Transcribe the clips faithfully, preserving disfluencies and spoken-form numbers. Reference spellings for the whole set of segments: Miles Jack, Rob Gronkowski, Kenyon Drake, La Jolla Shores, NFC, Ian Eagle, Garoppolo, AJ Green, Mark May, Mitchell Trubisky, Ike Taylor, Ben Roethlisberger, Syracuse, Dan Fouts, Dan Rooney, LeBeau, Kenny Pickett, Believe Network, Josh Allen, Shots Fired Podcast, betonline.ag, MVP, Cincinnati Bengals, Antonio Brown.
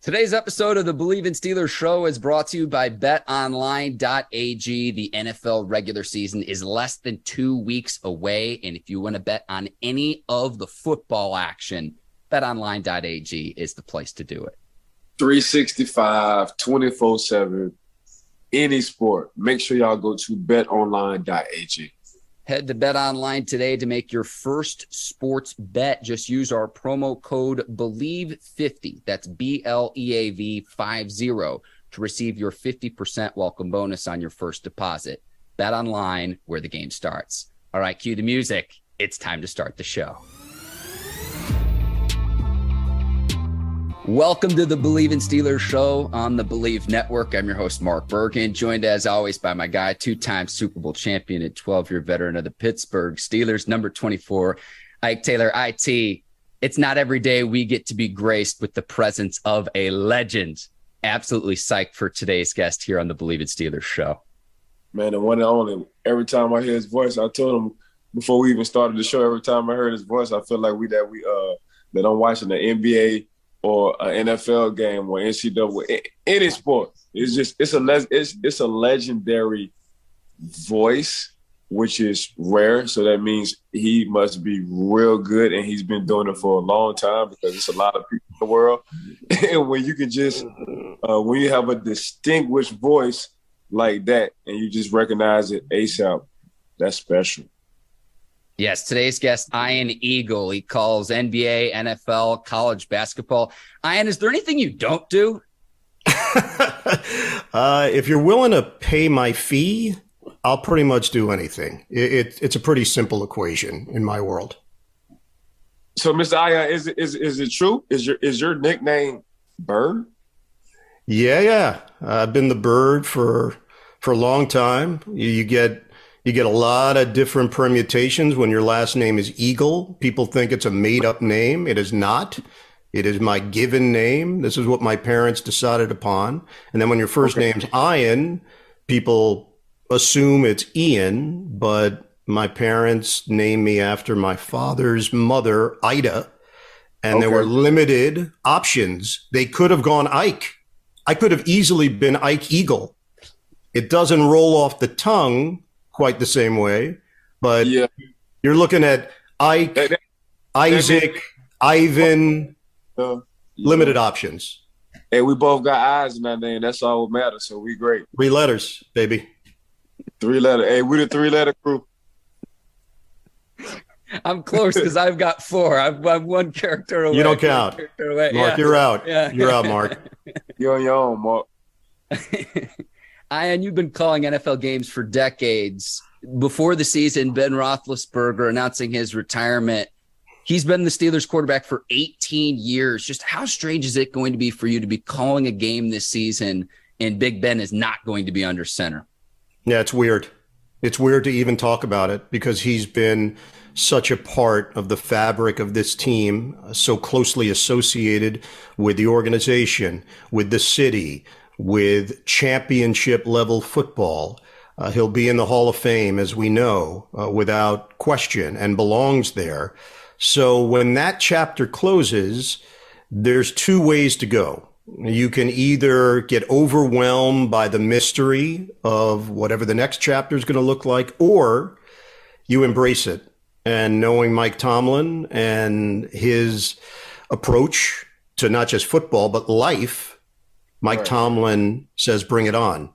Today's episode of the Believe in Steelers show is brought to you by bet online dot a g. The N F L regular season is less than two weeks away, and if you want to bet on any of the football action, bet online dot a g is the place to do it. three sixty-five, twenty-four seven, any sport. Make sure y'all go to bet online dot a g. Head to BetOnline today to make your first sports bet. Just use our promo code believe fifty, that's B L E A V fifty, to receive your fifty percent welcome bonus on your first deposit. BetOnline, where the game starts. All right, cue the music. It's time to start the show. Welcome to the Believe in Steelers show on the Believe Network. I'm your host, Mark Bergen, joined as always by my guy, two-time Super Bowl champion and twelve-year veteran of the Pittsburgh Steelers, number twenty-four, Ike Taylor. I T, it's not every day we get to be graced with the presence of a legend. Absolutely psyched for today's guest here on the Believe in Steelers show. Man, the one and only. Every time I hear his voice, I told him before we even started the show, every time I heard his voice, I feel like we that we uh that I'm watching the N B A or an N F L game or N C double A, any sport. It's just it's a it's it's a legendary voice, which is rare. So that means he must be real good, and he's been doing it for a long time because it's a lot of people in the world. And when you can just uh, when you have a distinguished voice like that, and you just recognize it ASAP, that's special. Yes, today's guest, Ian Eagle. He calls N B A, N F L, college basketball. Ian, is there anything you don't do? uh, if you're willing to pay my fee, I'll pretty much do anything. It, it, it's a pretty simple equation in my world. So, Mister Ian, is it, is is it true? Is your is your nickname Bird? Yeah, yeah. Uh, I've been the Bird for for a long time. You, you get. You get a lot of different permutations when your last name is Eagle. People think it's a made-up name. It is not. It is my given name. This is what my parents decided upon. And then when your first okay. name's Ian, people assume it's Ian, but my parents named me after my father's mother, Ida, and okay. there were limited options. They could have gone Ike. I could have easily been Ike Eagle. It doesn't roll off the tongue quite the same way, but yeah. you're looking at Ike, that, that, Isaac, that, Ivan, uh, limited know. options. Hey, we both got eyes in our name. That's all that matters, so we great. Three letters, baby. Three letter. Hey, we the three-letter crew. I'm close because I've got four. I've, I'm one character away. You don't count. Mark, yeah. you're out. Yeah. You're out, Mark. You're on your own, Mark. Ian, you've been calling N F L games for decades. Before the season, Ben Roethlisberger announcing his retirement. He's been the Steelers quarterback for eighteen years. Just how strange is it going to be for you to be calling a game this season and Big Ben is not going to be under center? Yeah, it's weird. It's weird to even talk about it because he's been such a part of the fabric of this team, so closely associated with the organization, with the city, with championship level football. Uh, he'll be in the Hall of Fame, as we know, uh, without question, and belongs there. So when that chapter closes, there's two ways to go. You can either get overwhelmed by the mystery of whatever the next chapter is going to look like, or you embrace it. And knowing Mike Tomlin and his approach to not just football, but life, Mike right. Tomlin says, bring it on.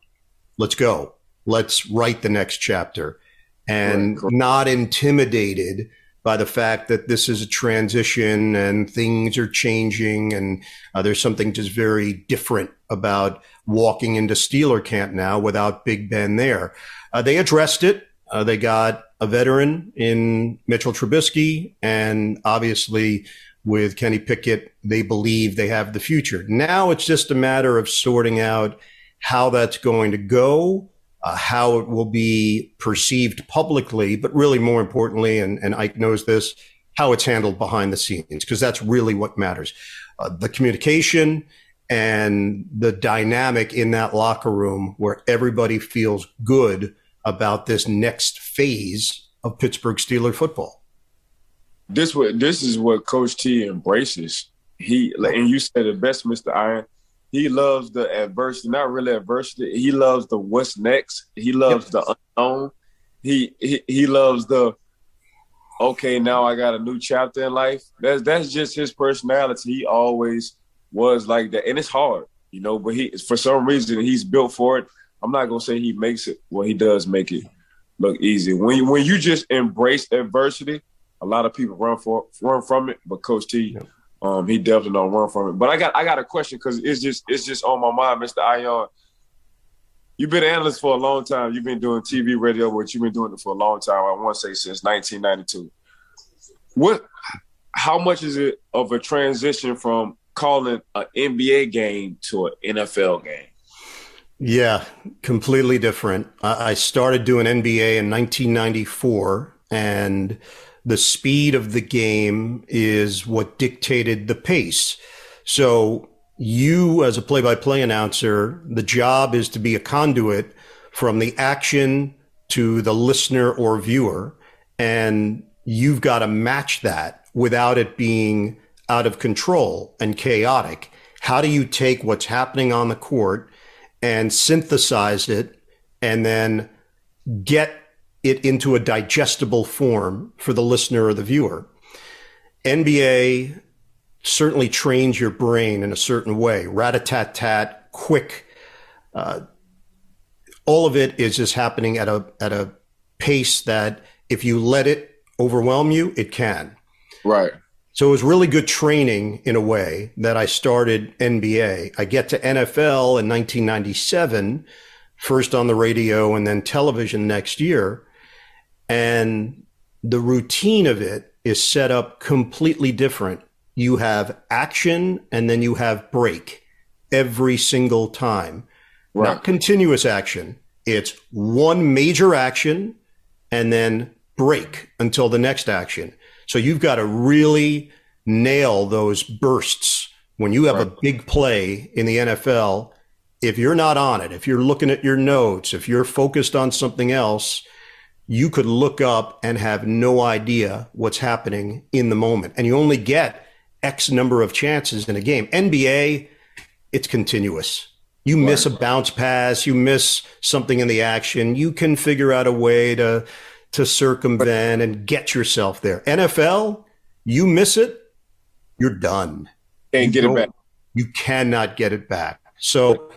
Let's go. Let's write the next chapter. And right. not intimidated by the fact that this is a transition and things are changing, and uh, there's something just very different about walking into Steeler camp now without Big Ben there. Uh, they addressed it. Uh, they got a veteran in Mitchell Trubisky, and obviously with Kenny Pickett, they believe they have the future. Now it's just a matter of sorting out how that's going to go. Uh, how it will be perceived publicly, but really more importantly, and, and Ike knows this, how it's handled behind the scenes, because that's really what matters. Uh, the communication and the dynamic in that locker room where everybody feels good about this next phase of Pittsburgh Steelers football. This what this is what Coach T embraces. He, and you said it best, Mister Iron. He loves the adversity, not really adversity. He loves the what's next. He loves yep. the unknown. He, he he loves the, okay, now I got a new chapter in life. That's that's just his personality. He always was like that. And it's hard, you know, but he for some reason, he's built for it. I'm not going to say he makes it. Well, he does make it look easy. When you, when you just embrace adversity, a lot of people run for run from it, but Coach T, yep. Um, he definitely don't run from it. But I got I got a question, because it's just it's just on my mind, Mister Ion. You've been an analyst for a long time. You've been doing T V, radio, but you've been doing it for a long time. I want to say since nineteen ninety-two. What? How much is it of a transition from calling an N B A game to an N F L game? Yeah, completely different. I started doing N B A in nineteen ninety-four, and the speed of the game is what dictated the pace. So you, as a play-by-play announcer, the job is to be a conduit from the action to the listener or viewer, and you've got to match that without it being out of control and chaotic. How do you take what's happening on the court and synthesize it and then get it into a digestible form for the listener or the viewer? N B A certainly trains your brain in a certain way. Rat-a-tat-tat, quick. Uh, all of it is just happening at a at a pace that if you let it overwhelm you, it can. Right. So it was really good training in a way that I started N B A. I get to N F L in nineteen ninety-seven, first on the radio and then television next year. And the routine of it is set up completely different. You have action and then you have break every single time. Right. Not continuous action. It's one major action and then break until the next action. So you've got to really nail those bursts. When you have right. a big play in the N F L, if you're not on it, if you're looking at your notes, if you're focused on something else, you could look up and have no idea what's happening in the moment. And you only get X number of chances in a game. N B A, it's continuous. You miss a bounce pass, you miss something in the action, you can figure out a way to, to circumvent and get yourself there. N F L, you miss it, you're done. Can't get it back. You cannot get it back. So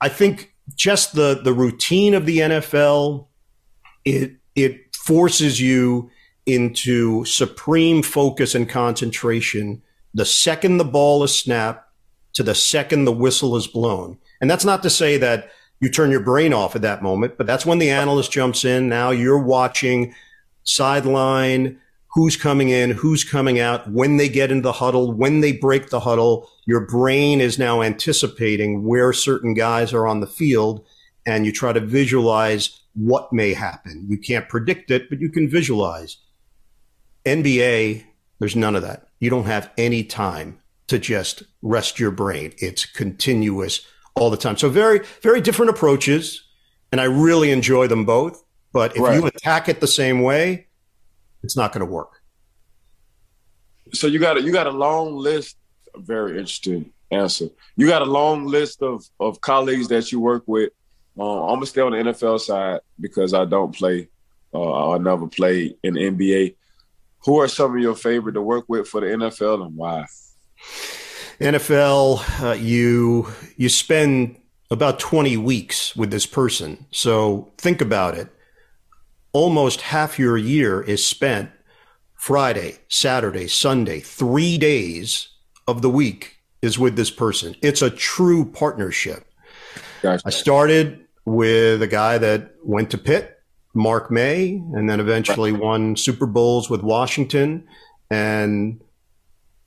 I think just the, the routine of the N F L, It it forces you into supreme focus and concentration the second the ball is snapped to the second the whistle is blown. And that's not to say that you turn your brain off at that moment, but that's when the analyst jumps in. Now you're watching sideline, who's coming in, who's coming out, when they get into the huddle, when they break the huddle. Your brain is now anticipating where certain guys are on the field, and you try to visualize what may happen. You can't predict it, but you can visualize. N B A, there's none of that. You don't have any time to just rest your brain. It's continuous all the time. So very, very different approaches, and I really enjoy them both. But if right. you attack it the same way, it's not going to work. So you got a, you got a long list. Very interesting answer. You got a long list of, of colleagues that you work with. Uh, I'm going to stay on the N F L side because I don't play. Uh, I never played in the N B A. Who are some of your favorite to work with for the N F L and why? N F L, uh, you you spend about twenty weeks with this person. So think about it. Almost half your year is spent Friday, Saturday, Sunday, three days of the week is with this person. It's a true partnership. Gotcha. I started with a guy that went to Pitt, Mark May, and then eventually won Super Bowls with Washington. And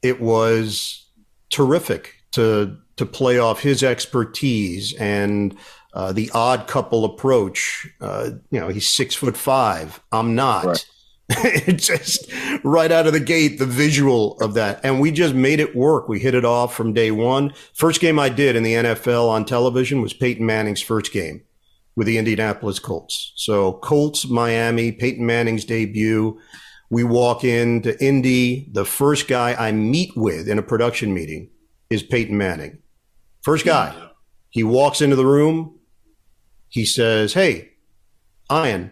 it was terrific to to play off his expertise and uh, the odd couple approach. Uh, you know, he's six foot five. I'm not. Right. It's just right out of the gate, the visual of that. And we just made it work. We hit it off from day one. First game I did in the N F L on television was Peyton Manning's first game with the Indianapolis Colts. So Colts, Miami, Peyton Manning's debut. We walk into Indy. The first guy I meet with in a production meeting is Peyton Manning. First guy. He walks into the room. He says, "Hey, Ian,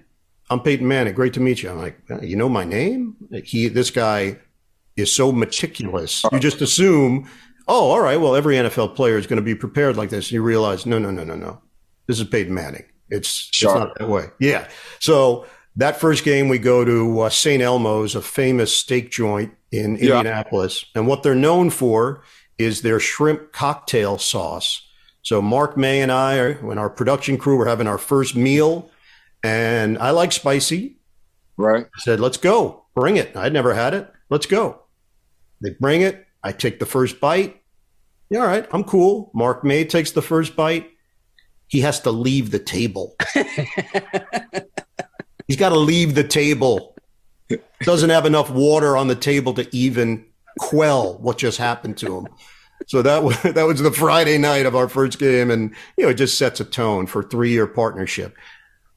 I'm Peyton Manning. Great to meet you." I'm like, "You know my name?" He, this guy is so meticulous. You just assume, oh, all right, well, every N F L player is going to be prepared like this. And you realize, no, no, no, no, no. This is Peyton Manning. It's, it's not that way. Yeah. So that first game, we go to uh, Saint Elmo's, a famous steak joint in yeah. Indianapolis. And what they're known for is their shrimp cocktail sauce. So Mark May and I, are, when our production crew were having our first meal, and I like spicy. Right. I said, "Let's go. Bring it." I'd never had it. Let's go. They bring it. I take the first bite. Yeah, all right. I'm cool. Mark May takes the first bite. He has to leave the table. He's got to leave the table. Doesn't have enough water on the table to even quell what just happened to him. So that was, that was the Friday night of our first game. And, you know, it just sets a tone for three-year partnership.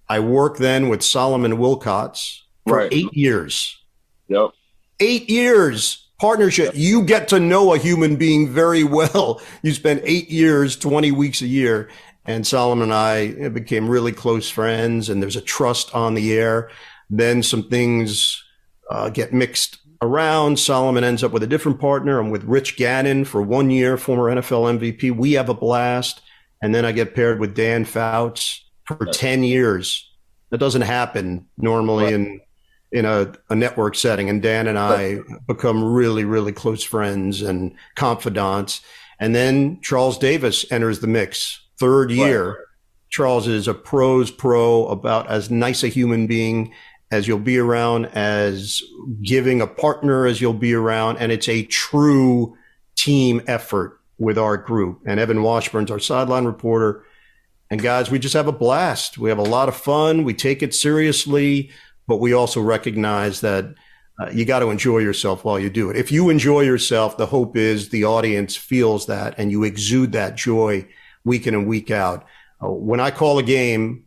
I worked then with Solomon Wilcots for right. eight years. Yep. Eight years partnership. Yep. You get to know a human being very well. You spend eight years, twenty weeks a year. And Solomon and I became really close friends, and there's a trust on the air. Then some things uh, get mixed around. Solomon ends up with a different partner. I'm with Rich Gannon for one year, former N F L M V P. We have a blast. And then I get paired with Dan Fouts for ten years. That doesn't happen normally right. in in a, a network setting. And Dan and I right. become really, really close friends and confidants. And then Charles Davis enters the mix. Third year, right. Charles is a pro's pro, about as nice a human being as you'll be around, as giving a partner as you'll be around. And it's a true team effort with our group. And Evan Washburn's our sideline reporter. And guys, we just have a blast. We have a lot of fun. We take it seriously, but we also recognize that uh, you got to enjoy yourself while you do it. If you enjoy yourself, the hope is the audience feels that and you exude that joy week in and week out. Uh, when I call a game,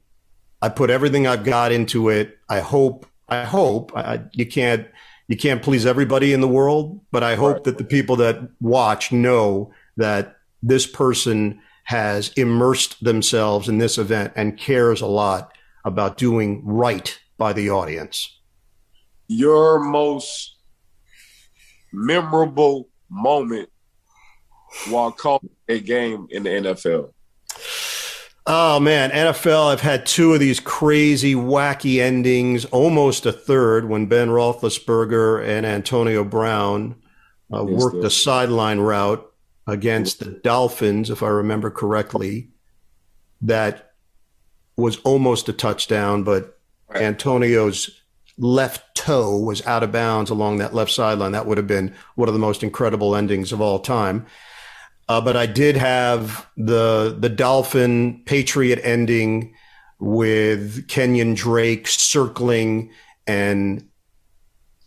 I put everything I've got into it. I hope, I hope I, you can't, you can't please everybody in the world, but I hope right. that the people that watch know that this person has immersed themselves in this event and cares a lot about doing right by the audience. Your most memorable moment while calling a game in the N F L? Oh, man, N F L, I've had two of these crazy, wacky endings, almost a third, when Ben Roethlisberger and Antonio Brown uh, worked the sideline route against the Dolphins, if I remember correctly. That was almost a touchdown, but right. Antonio's left toe was out of bounds along that left sideline. That would have been one of the most incredible endings of all time. Uh, but I did have the the Dolphin Patriot ending with Kenyon Drake circling and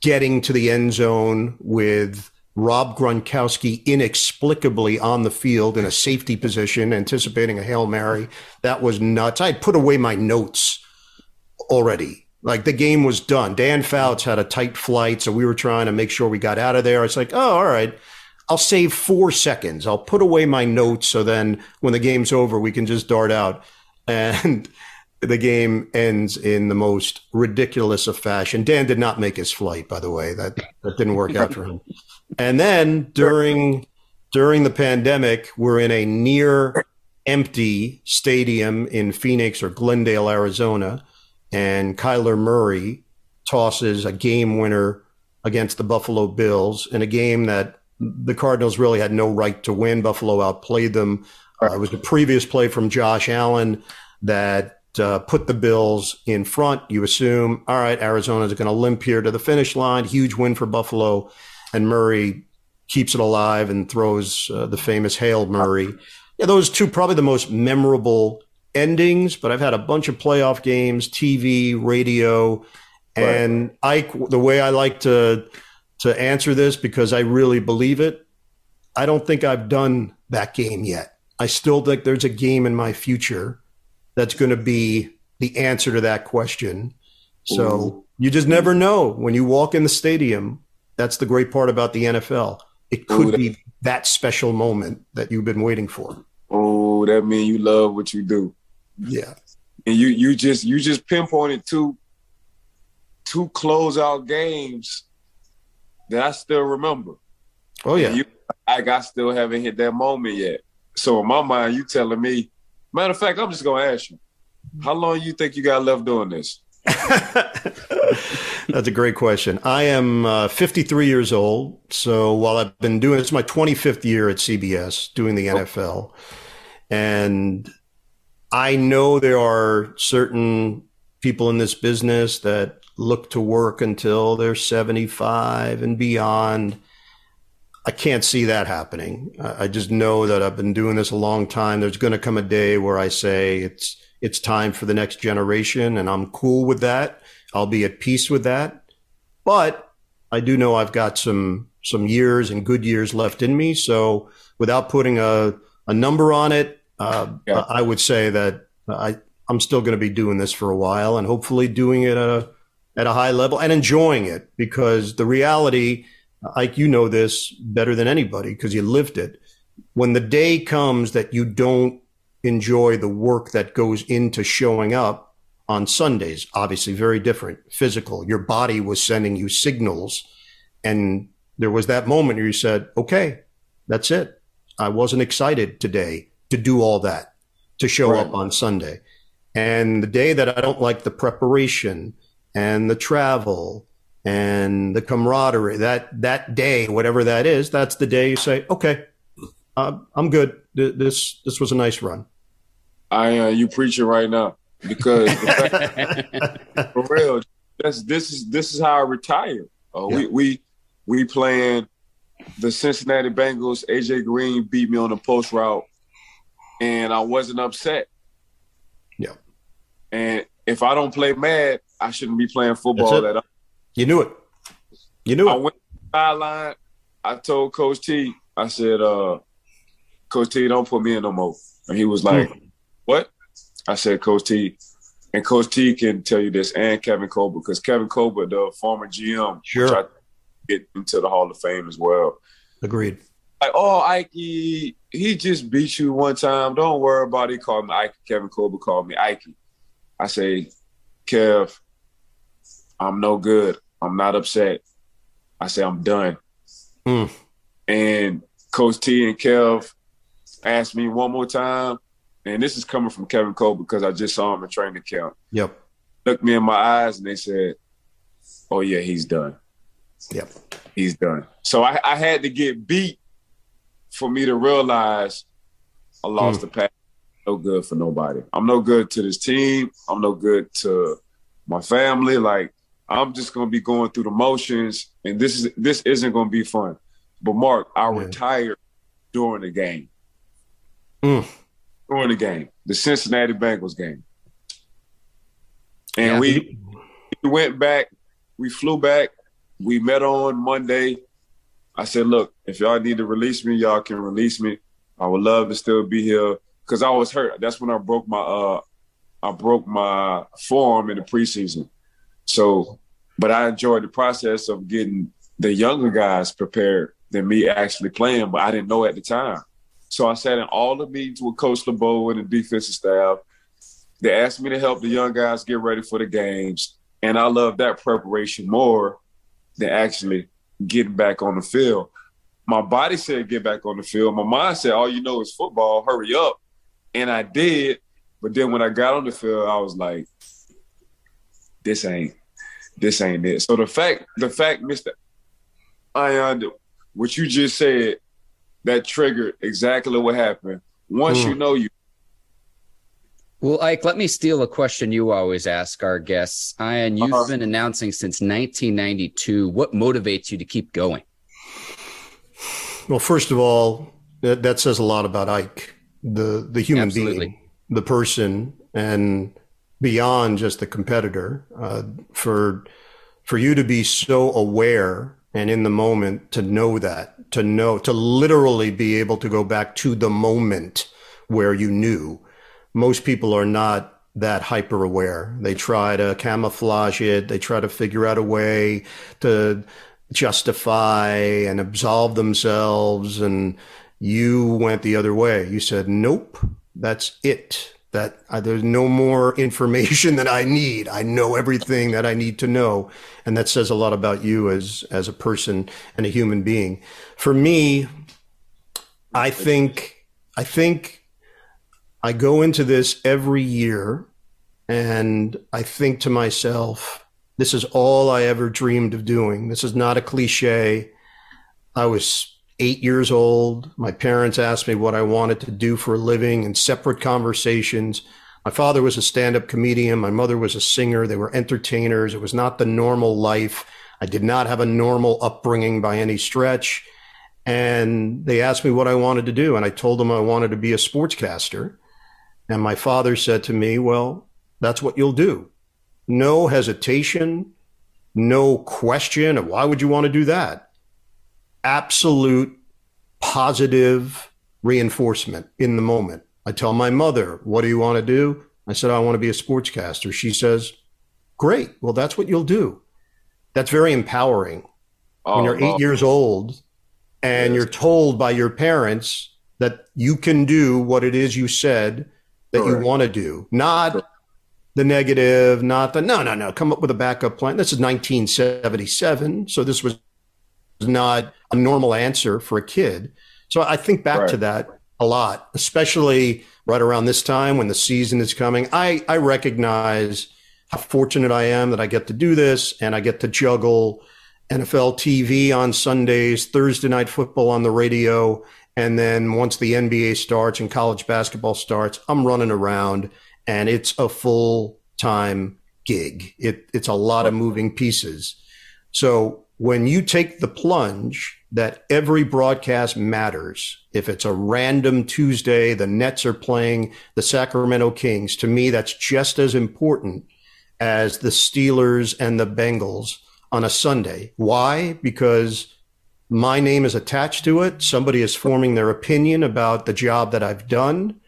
getting to the end zone with Rob Gronkowski inexplicably on the field in a safety position, anticipating a Hail Mary. That was nuts. I had put away my notes already. Like, the game was done. Dan Fouts had a tight flight, so we were trying to make sure we got out of there. It's like, oh, all right, I'll save four seconds. I'll put away my notes so then when the game's over, we can just dart out. And the game ends in the most ridiculous of fashion. Dan did not make his flight, by the way. That that didn't work out for him. And then during during the pandemic, we're in a near empty stadium in Phoenix or Glendale, Arizona, and Kyler Murray tosses a game winner against the Buffalo Bills in a game that the Cardinals really had no right to win. Buffalo outplayed them. Uh, it was the previous play from Josh Allen that uh, put the Bills in front. You assume, all right, Arizona's going to limp here to the finish line. Huge win for Buffalo. And Murray keeps it alive and throws uh, the famous Hail Murray. Yeah, those two probably the most memorable endings, but I've had a bunch of playoff games, T V, radio, and right. Ike, the way I like to to answer this, because I really believe it, I don't think I've done that game yet. I still think there's a game in my future that's going to be the answer to that question. So Ooh. you just never know when you walk in the stadium. That's the great part about the N F L. It could Ooh, that, be that special moment that you've been waiting for. Oh, that means you love what you do. Yeah. And you you just you just pinpointed two two closeout games that I still remember. Oh yeah. You, like, I still haven't hit that moment yet. So in my mind, you telling me, matter of fact, I'm just gonna ask you, how long you think you got left doing this? That's a great question. I am uh, fifty-three years old. So while I've been doing, it's my twenty-fifth year at C B S doing the N F L. And I know there are certain people in this business that look to work until they're seventy-five and beyond. I can't see that happening. I just know that I've been doing this a long time. There's going to come a day where I say it's, It's time for the next generation, and I'm cool with that. I'll be at peace with that. But I do know I've got some some years and good years left in me. So without putting a, a number on it, uh, yeah. I would say that I, I'm still going to be doing this for a while and hopefully doing it at a, at a high level and enjoying it, because the reality, Ike, you know this better than anybody because you lived it. When the day comes that you don't enjoy the work that goes into showing up on Sundays, obviously very different, physical. Your body was sending you signals. And there was that moment where you said, okay, that's it. I wasn't excited today to do all that, to show right. up on Sunday. And the day that I don't like the preparation and the travel and the camaraderie, that, that day, whatever that is, that's the day you say, okay, uh, I'm good. This, this was a nice run. I uh, you preaching right now, because for real, that's this is this is how I retire. Uh, yeah. We we we playing the Cincinnati Bengals. A J Green beat me on the post route, and I wasn't upset. Yeah. And if I don't play mad, I shouldn't be playing football. That up. You knew it. You knew I it. I went to the sideline. I told Coach T. I said, uh, Coach T, don't put me in no more. And he was like, mm-hmm. what? I said, Coach T. And Coach T can tell you this, and Kevin Colbert, because Kevin Colbert, the former G M, sure. tried to get into the Hall of Fame as well. Agreed. Like, oh, Ike, he just beat you one time. Don't worry about it. He called me Ike. Kevin Colbert called me Ike. I say, Kev, I'm no good. I'm not upset. I say, I'm done. Mm. And Coach T and Kev asked me one more time, and this is coming from Kevin Cole because I just saw him in training camp. Yep. Looked me in my eyes and they said, oh, yeah, he's done. Yep. He's done. So I, I had to get beat for me to realize I lost mm. the path. No good for nobody. I'm no good to this team. I'm no good to my family. Like, I'm just going to be going through the motions, and this, is, this isn't going to be fun. But, Mark, I yeah. retired during the game. Mm. During the game, the Cincinnati Bengals game. And yeah. we, we went back, we flew back, we met on Monday. I said, look, if y'all need to release me, y'all can release me. I would love to still be here because I was hurt. That's when I broke my uh, I broke my forearm in the preseason. So, but I enjoyed the process of getting the younger guys prepared than me actually playing, but I didn't know at the time. So I sat in all the meetings with Coach LeBeau and the defensive staff. They asked me to help the young guys get ready for the games, and I love that preparation more than actually getting back on the field. My body said get back on the field. My mind said, all you know is football, hurry up. And I did, but then when I got on the field, I was like, this ain't, this ain't it. So the fact, the fact, Mister Ion, what you just said, that triggered exactly what happened. Once mm. you know you. Well, Ike, let me steal a question you always ask our guests. Ian, you've uh-huh. been announcing since nineteen ninety-two. What motivates you to keep going? Well, first of all, that, that says a lot about Ike, the, the human Absolutely. being, the person, and beyond just the competitor. Uh, for for you to be so aware and in the moment, to know that, to know, to literally be able to go back to the moment where you knew. Most people are not that hyper aware. They try to camouflage it. They try to figure out a way to justify and absolve themselves. And you went the other way. You said, nope, that's it. That uh, there's no more information that I need. I know everything that I need to know. And that says a lot about you as, as a person and a human being. For me, I think, I think I go into this every year and I think to myself, this is all I ever dreamed of doing. This is not a cliche. I was eight years old. My parents asked me what I wanted to do for a living in separate conversations. My father was a stand-up comedian. My mother was a singer. They were entertainers. It was not the normal life. I did not have a normal upbringing by any stretch. And they asked me what I wanted to do. And I told them I wanted to be a sportscaster. And my father said to me, well, that's what you'll do. No hesitation, no question of why would you want to do that? Absolute positive reinforcement in the moment. I tell my mother, what do you want to do? I said, I want to be a sportscaster. She says, great. Well, that's what you'll do. That's very empowering. Oh, when you're eight oh. years old and yes. you're told by your parents that you can do what it is you said that sure. you want to do, not sure. the negative, not the, no, no, no, come up with a backup plan. This is nineteen seventy-seven. So this was not a normal answer for a kid. So I think back right. to that a lot, especially right around this time when the season is coming. I, I recognize how fortunate I am that I get to do this and I get to juggle N F L T V on Sundays, Thursday night football on the radio. And then once the N B A starts and college basketball starts, I'm running around and it's a full-time gig. It, it's a lot of moving pieces. So when you take the plunge that every broadcast matters, if it's a random Tuesday, the Nets are playing the Sacramento Kings. To me, that's just as important as the Steelers and the Bengals on a Sunday. Why? Because my name is attached to it. Somebody is forming their opinion about the job that I've done.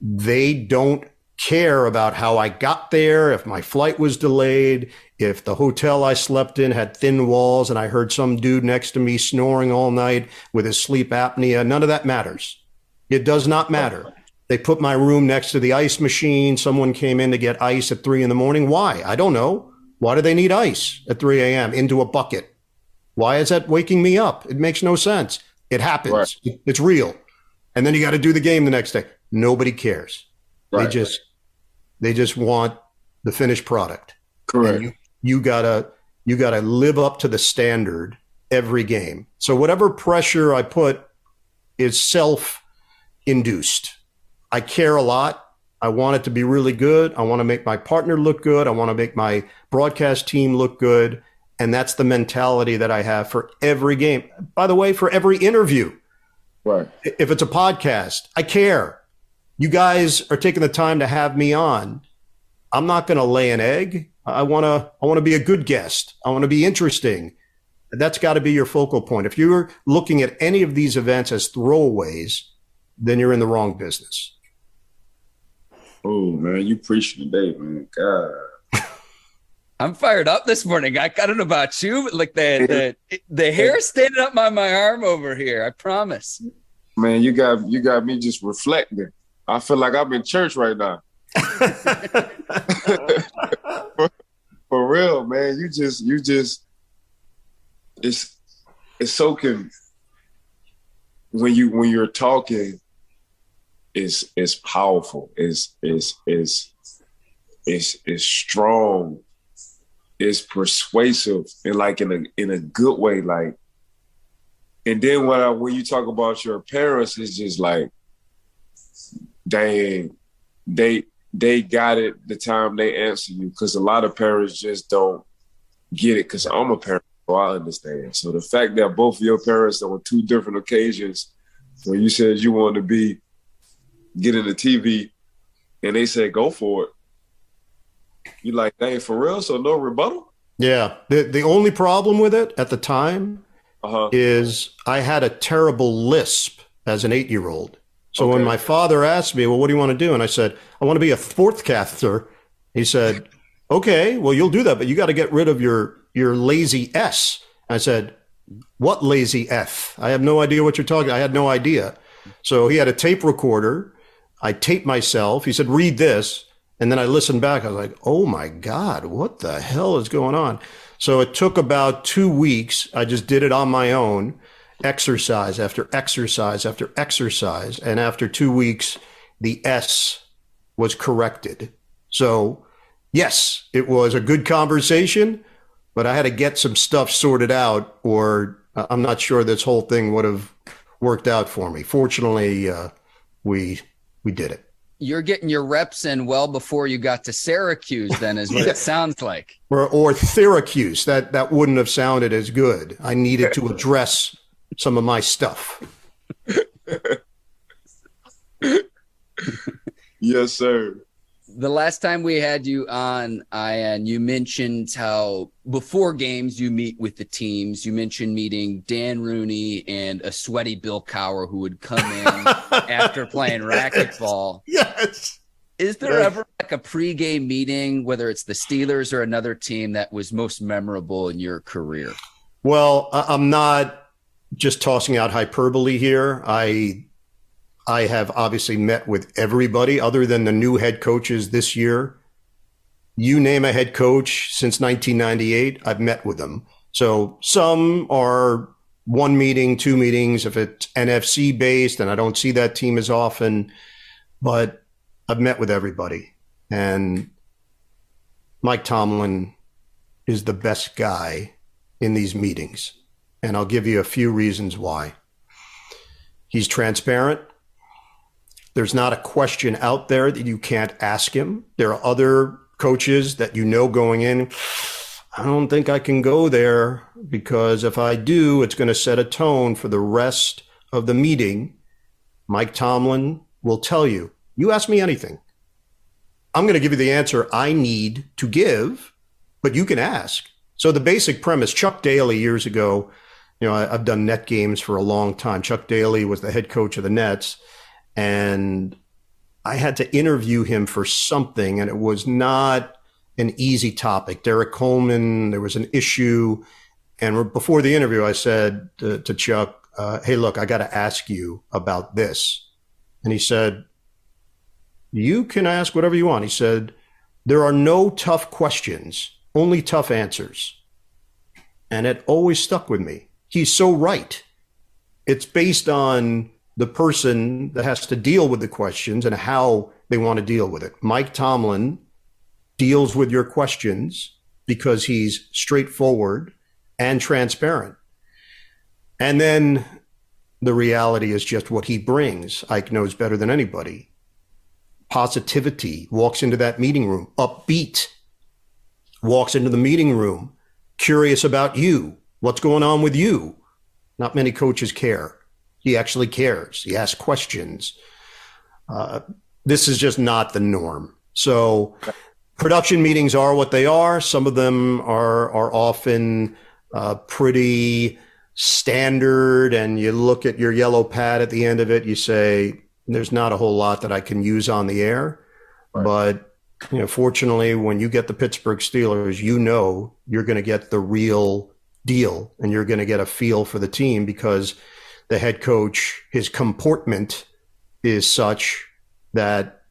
They don't care about how I got there, if my flight was delayed, if the hotel I slept in had thin walls and I heard some dude next to me snoring all night with his sleep apnea. None of that matters. It does not matter. They put my room next to the ice machine. Someone came in to get ice at three in the morning. Why? I don't know. Why do they need ice at three a.m. into a bucket? Why is that waking me up? It makes no sense. It happens. Right. It's real. And then you got to do the game the next day. Nobody cares. They right. just, they just want the finished product. Correct. You, you gotta, you gotta live up to the standard every game. So whatever pressure I put is self-induced. I care a lot. I want it to be really good. I want to make my partner look good. I want to make my broadcast team look good. And that's the mentality that I have for every game. By the way, for every interview, right? If it's a podcast, I care. You guys are taking the time to have me on. I'm not going to lay an egg. I want to I want to be a good guest. I want to be interesting. that's got to be your focal point. If you're looking at any of these events as throwaways, then you're in the wrong business. Oh, man, you preaching today, man. God. I'm fired up this morning. I, I don't know about you, but like the the, the hair standing up by my arm over here. I promise. Man, you got you got me just reflecting. I feel like I'm in church right now. for, for real, man. You just you just it's it's so con- when you when you're talking, it's it's powerful. It's it's it's it's it's strong. It's persuasive and like in a in a good way, like. And then when I, when you talk about your parents, it's just like, dang, they they got it the time they answer you, because a lot of parents just don't get it. Because I'm a parent, so I understand. So the fact that both of your parents on two different occasions, when you said you wanted to be get in the T V, and they said go for it. You like, dang, for real? So no rebuttal? Yeah. The the only problem with it at the time uh-huh. is I had a terrible lisp as an eight-year-old. So okay. when my father asked me, well, what do you want to do? And I said, I want to be a sportscaster. He said, okay, well, you'll do that, but you got to get rid of your, your lazy S. I said, what lazy F? I have no idea what you're talking. I had no idea. So he had a tape recorder. I taped myself. He said, read this. And then I listened back. I was like, oh, my God, what the hell is going on? So it took about two weeks. I just did it on my own, exercise after exercise after exercise. And after two weeks, the S was corrected. So, yes, it was a good conversation, but I had to get some stuff sorted out, or I'm not sure this whole thing would have worked out for me. Fortunately, uh, we we did it. You're getting your reps in well before you got to Syracuse then is what yeah. it sounds like. Or, or Syracuse. That that wouldn't have sounded as good. I needed to address some of my stuff. Yes, sir. The last time we had you on, Ian, you mentioned how before games you meet with the teams. You mentioned meeting Dan Rooney and a sweaty Bill Cowher who would come in after playing racquetball. Yes. Is there yes. ever like a pregame meeting, whether it's the Steelers or another team, that was most memorable in your career? Well, I'm not just tossing out hyperbole here. I I have obviously met with everybody other than the new head coaches this year. You name a head coach since nineteen ninety-eight, I've met with them. So some are one meeting, two meetings. If it's N F C based, and I don't see that team as often, but I've met with everybody. And Mike Tomlin is the best guy in these meetings. And I'll give you a few reasons why. He's transparent. There's not a question out there that you can't ask him. There are other coaches that you know going in, I don't think I can go there, because if I do, it's going to set a tone for the rest of the meeting. Mike Tomlin will tell you, you ask me anything. I'm going to give you the answer I need to give, but you can ask. So the basic premise, Chuck Daly years ago, you know, I've done net games for a long time. Chuck Daly was the head coach of the Nets. And I had to interview him for something, and it was not an easy topic. Derek Coleman, there was an issue. And before the interview, I said to, to Chuck, uh, hey, look, I got to ask you about this. And he said, you can ask whatever you want. He said, there are no tough questions, only tough answers. And it always stuck with me. He's so right. It's based on the person that has to deal with the questions and how they want to deal with it. Mike Tomlin deals with your questions because he's straightforward and transparent. And then the reality is just what he brings. Ike knows better than anybody. Positivity, walks into that meeting room, upbeat, walks into the meeting room, curious about you, what's going on with you. Not many coaches care. He actually cares. He asks questions. Uh, this is just not the norm. So production meetings are what they are. Some of them are, are often uh, pretty standard, and you look at your yellow pad at the end of it, you say, there's not a whole lot that I can use on the air. Right. But you know, fortunately, when you get the Pittsburgh Steelers, you know you're going to get the real deal, and you're going to get a feel for the team because the head coach, his comportment is such that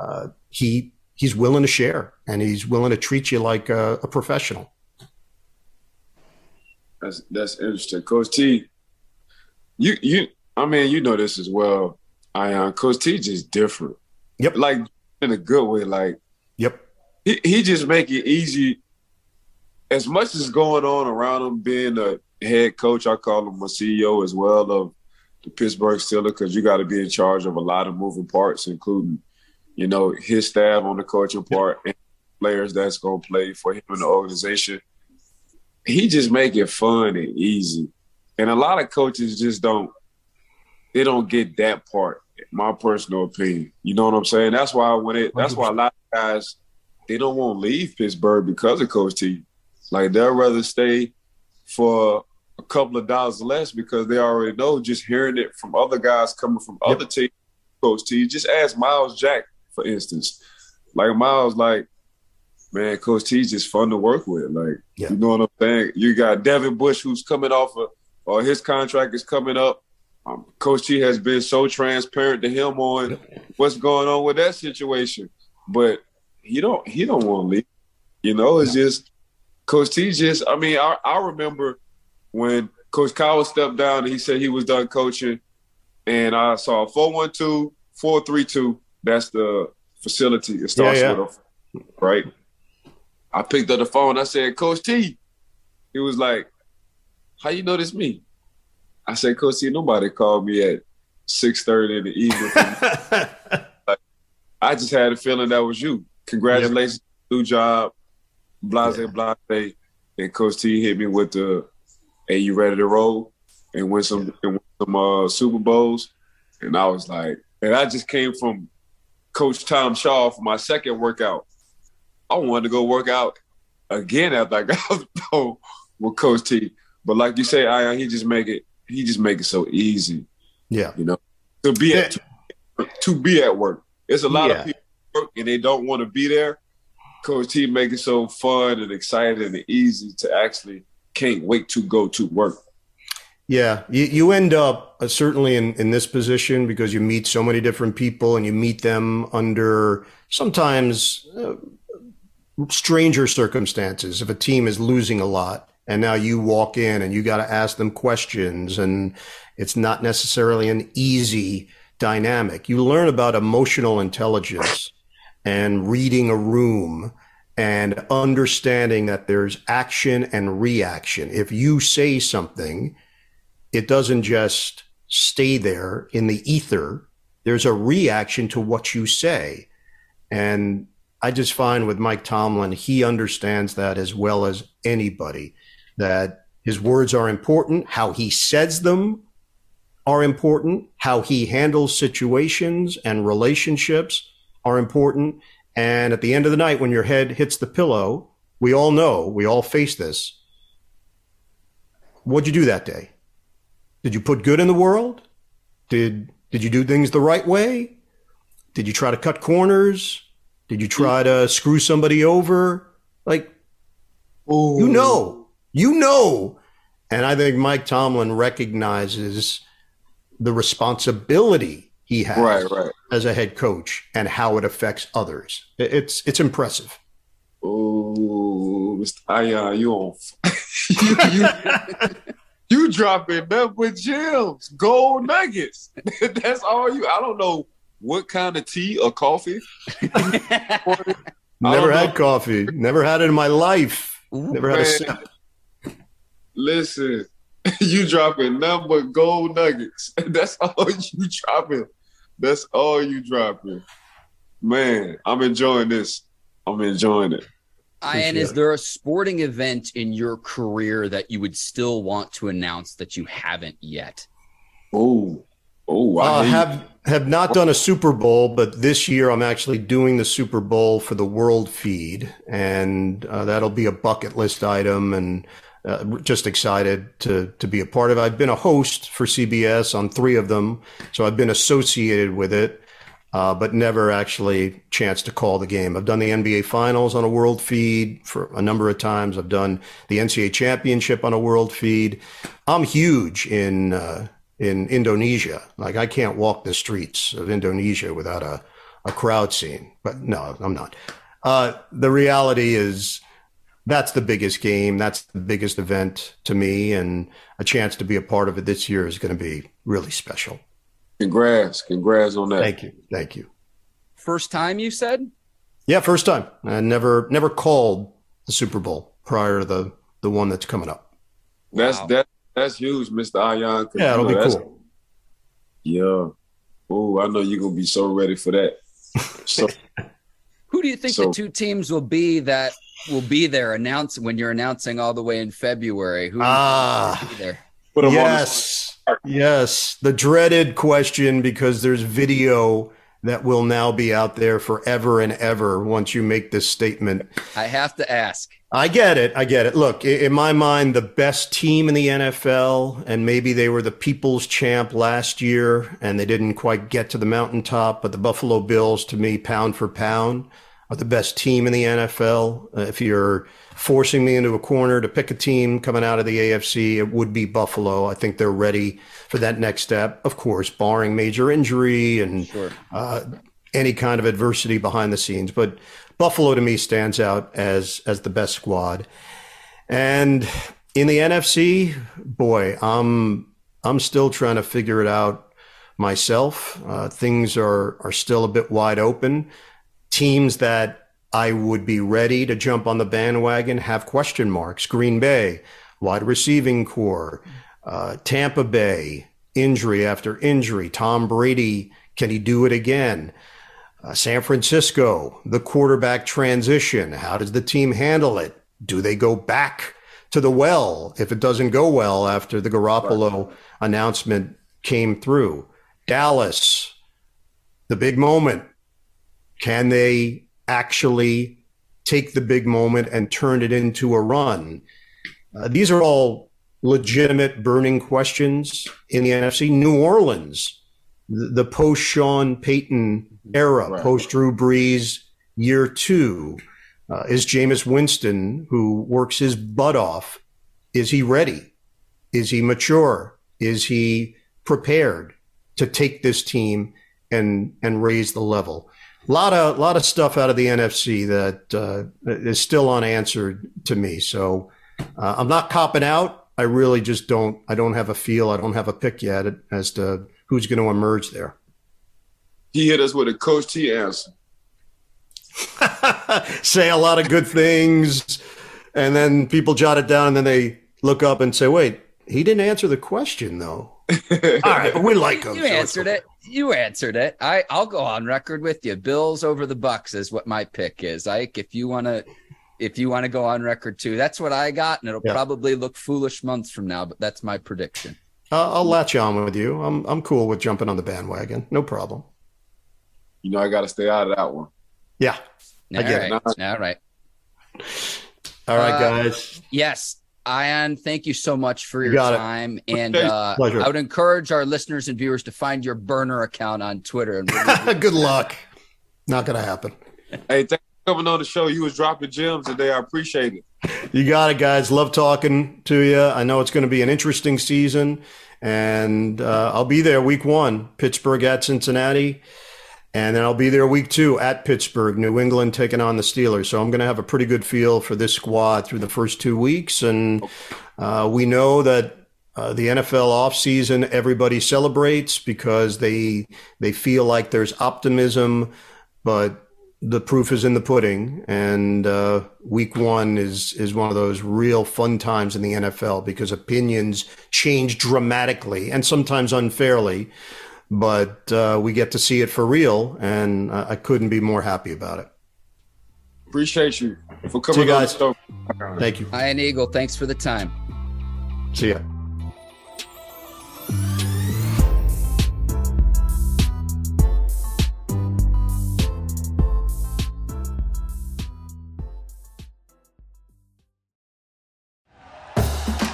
uh, he he's willing to share, and he's willing to treat you like a, a professional. That's that's interesting, Coach T. You you, I mean, you know this as well. I uh, Coach T just different. Yep, like in a good way. Like, yep, he he just make it easy. As much as going on around him being a head coach, I call him a C E O as well of the Pittsburgh Steelers, because you got to be in charge of a lot of moving parts, including, you know, his staff on the coaching part and players that's going to play for him in the organization. He just make it fun and easy. And a lot of coaches just don't, they don't get that part, in my personal opinion. You know what I'm saying? That's why when it, that's why a lot of guys, they don't want to leave Pittsburgh because of Coach T. Like, they'd rather stay for a couple of dollars less because they already know, just hearing it from other guys coming from yep. other teams, Coach T. Just ask Miles Jack, for instance. Like, Miles, like, man, Coach T's just fun to work with. Like, yeah. you know what I'm saying? You got Devin Bush, who's coming off of, or his contract is coming up. Um, Coach T has been so transparent to him on what's going on with that situation. But he don't, he don't want to leave. You know, it's yeah. just – Coach T just, I mean, I, I remember when Coach Cowell stepped down and he said he was done coaching, and I saw four one two, four three two. That's the facility. It starts yeah, yeah. with a – right? I picked up the phone. I said, Coach T. He was like, how you know this me? I said, Coach T, nobody called me at six thirty in the evening. Like, I just had a feeling that was you. Congratulations. Yep. New job. Blase, yeah. blase, and Coach T hit me with the, "Hey, you ready to roll and win some, yeah. and win some uh, Super Bowls?" And I was like, and I just came from Coach Tom Shaw for my second workout. I wanted to go work out again after I got done with Coach T. But like you say, Ion, he just make it, he just make it so easy. Yeah, you know, to be yeah. at to, to be at work. It's a lot yeah. of people at work and they don't want to be there. Coach T make it so fun and exciting and easy to actually can't wait to go to work. Yeah, you, you end up uh, certainly in, in this position because you meet so many different people and you meet them under sometimes uh, stranger circumstances. If a team is losing a lot and now you walk in and you got to ask them questions, and it's not necessarily an easy dynamic. You learn about emotional intelligence and reading a room and understanding that there's action and reaction. If you say something, it doesn't just stay there in the ether. There's a reaction to what you say. And I just find with Mike Tomlin, he understands that as well as anybody, that his words are important, how he says them are important, how he handles situations and relationships are important. And at the end of the night, when your head hits the pillow, we all know, we all face this. What'd you do that day? Did you put good in the world? Did did you do things the right way? Did you try to cut corners? Did you try to screw somebody over? Like, Ooh. you know, you know. And I think Mike Tomlin recognizes the responsibility he has right, right. as a head coach and how it affects others. It's it's impressive. Oh, Mister Ion, you on you, you, you dropping with gems, gold nuggets. That's all you. I don't know what kind of tea or coffee. Never had know. coffee. Never had it in my life. Ooh, Never man. had a sip. Listen. You dropping nothing but gold nuggets. That's all you dropping. That's all you dropping. Man, I'm enjoying this. I'm enjoying it. Ian, is there a sporting event in your career that you would still want to announce that you haven't yet? Oh, oh, I uh, have have not done a Super Bowl, but this year I'm actually doing the Super Bowl for the World Feed, and uh, that'll be a bucket list item. And uh, just excited to to be a part of it. I've been a host for C B S on three of them, so I've been associated with it, uh, but never actually chance to call the game. I've done the N B A Finals on a world feed for a number of times. I've done the N C A A Championship on a world feed. I'm huge in uh, in Indonesia. Like, I can't walk the streets of Indonesia without a, a crowd scene. But no, I'm not. Uh, the reality is that's the biggest game. That's the biggest event to me. And a chance to be a part of it this year is going to be really special. Congrats. Congrats on that. Thank you. Thank you. First time, you said? Yeah, first time. I never never called the Super Bowl prior to the, the one that's coming up. That's wow. that, that's huge, Mister Ayan. Yeah, it'll you know, be cool. Yeah. Oh, I know you're going to be so ready for that. So who do you think so, the two teams will be that will be there announce when you're announcing all the way in February? Who ah, will be there? Put yes, on the yes. The dreaded question, because there's video that will now be out there forever and ever once you make this statement. I have to ask. I get it. I get it. Look, in my mind, the best team in the N F L, and maybe they were the people's champ last year and they didn't quite get to the mountaintop, but the Buffalo Bills, to me, pound for pound, are the best team in the N F L. Uh, if you're forcing me into a corner to pick a team coming out of the A F C, it would be Buffalo. I think they're ready for that next step, of course, barring major injury and sure. uh, any kind of adversity behind the scenes. But Buffalo, to me, stands out as as the best squad. And in the N F C, boy, I'm I'm still trying to figure it out myself. Uh, things are are still a bit wide open. Teams that I would be ready to jump on the bandwagon have question marks. Green Bay, wide receiving core, uh, Tampa Bay, injury after injury. Tom Brady, can he do it again? Uh, San Francisco, the quarterback transition. How does the team handle it? Do they go back to the well if it doesn't go well after the Garoppolo right. announcement came through? Dallas, the big moment. Can they actually take the big moment and turn it into a run? Uh, these are all legitimate burning questions in the N F C. New Orleans, the, the post-Sean Payton era, right. post-Drew Brees year two. Uh, is Jameis Winston, who works his butt off, is he ready? Is he mature? Is he prepared to take this team and, and raise the level? A lot of, lot of stuff out of the N F C that uh, is still unanswered to me. So uh, I'm not copping out. I really just don't – I don't have a feel. I don't have a pick yet as to who's going to emerge there. He hit us with a Coach T answer. Say a lot of good things, and then people jot it down, and then they look up and say, wait, he didn't answer the question, though. All right, but we like them. You so answered okay. it. You answered it. I, I'll go on record with you. Bills over the Bucks is what my pick is. Ike, if you want to if you want to go on record too, that's what I got, and it'll yeah. probably look foolish months from now, but that's my prediction. Uh, I'll latch on with you. I'm I'm cool with jumping on the bandwagon. No problem. You know I got to stay out of that one. Yeah. All I get right. it. All right. All right, guys. Uh, yes. Ian, thank you so much for your you time. It. And uh, I would encourage our listeners and viewers to find your burner account on Twitter. And we'll good luck. Not going to happen. Hey, thanks for coming on the show. You was dropping gems today. I appreciate it. You got it, guys. Love talking to you. I know it's going to be an interesting season. And uh, I'll be there week one, Pittsburgh at Cincinnati. And then I'll be there week two at Pittsburgh, New England taking on the Steelers. So I'm going to have a pretty good feel for this squad through the first two weeks. And uh, we know that uh, the N F L offseason, everybody celebrates because they they feel like there's optimism, but the proof is in the pudding. And uh, week one is is one of those real fun times in the N F L because opinions change dramatically and sometimes unfairly. But uh, we get to see it for real, and uh, I couldn't be more happy about it. Appreciate you for coming on the show. Thank you. Ian Eagle, thanks for the time. See ya.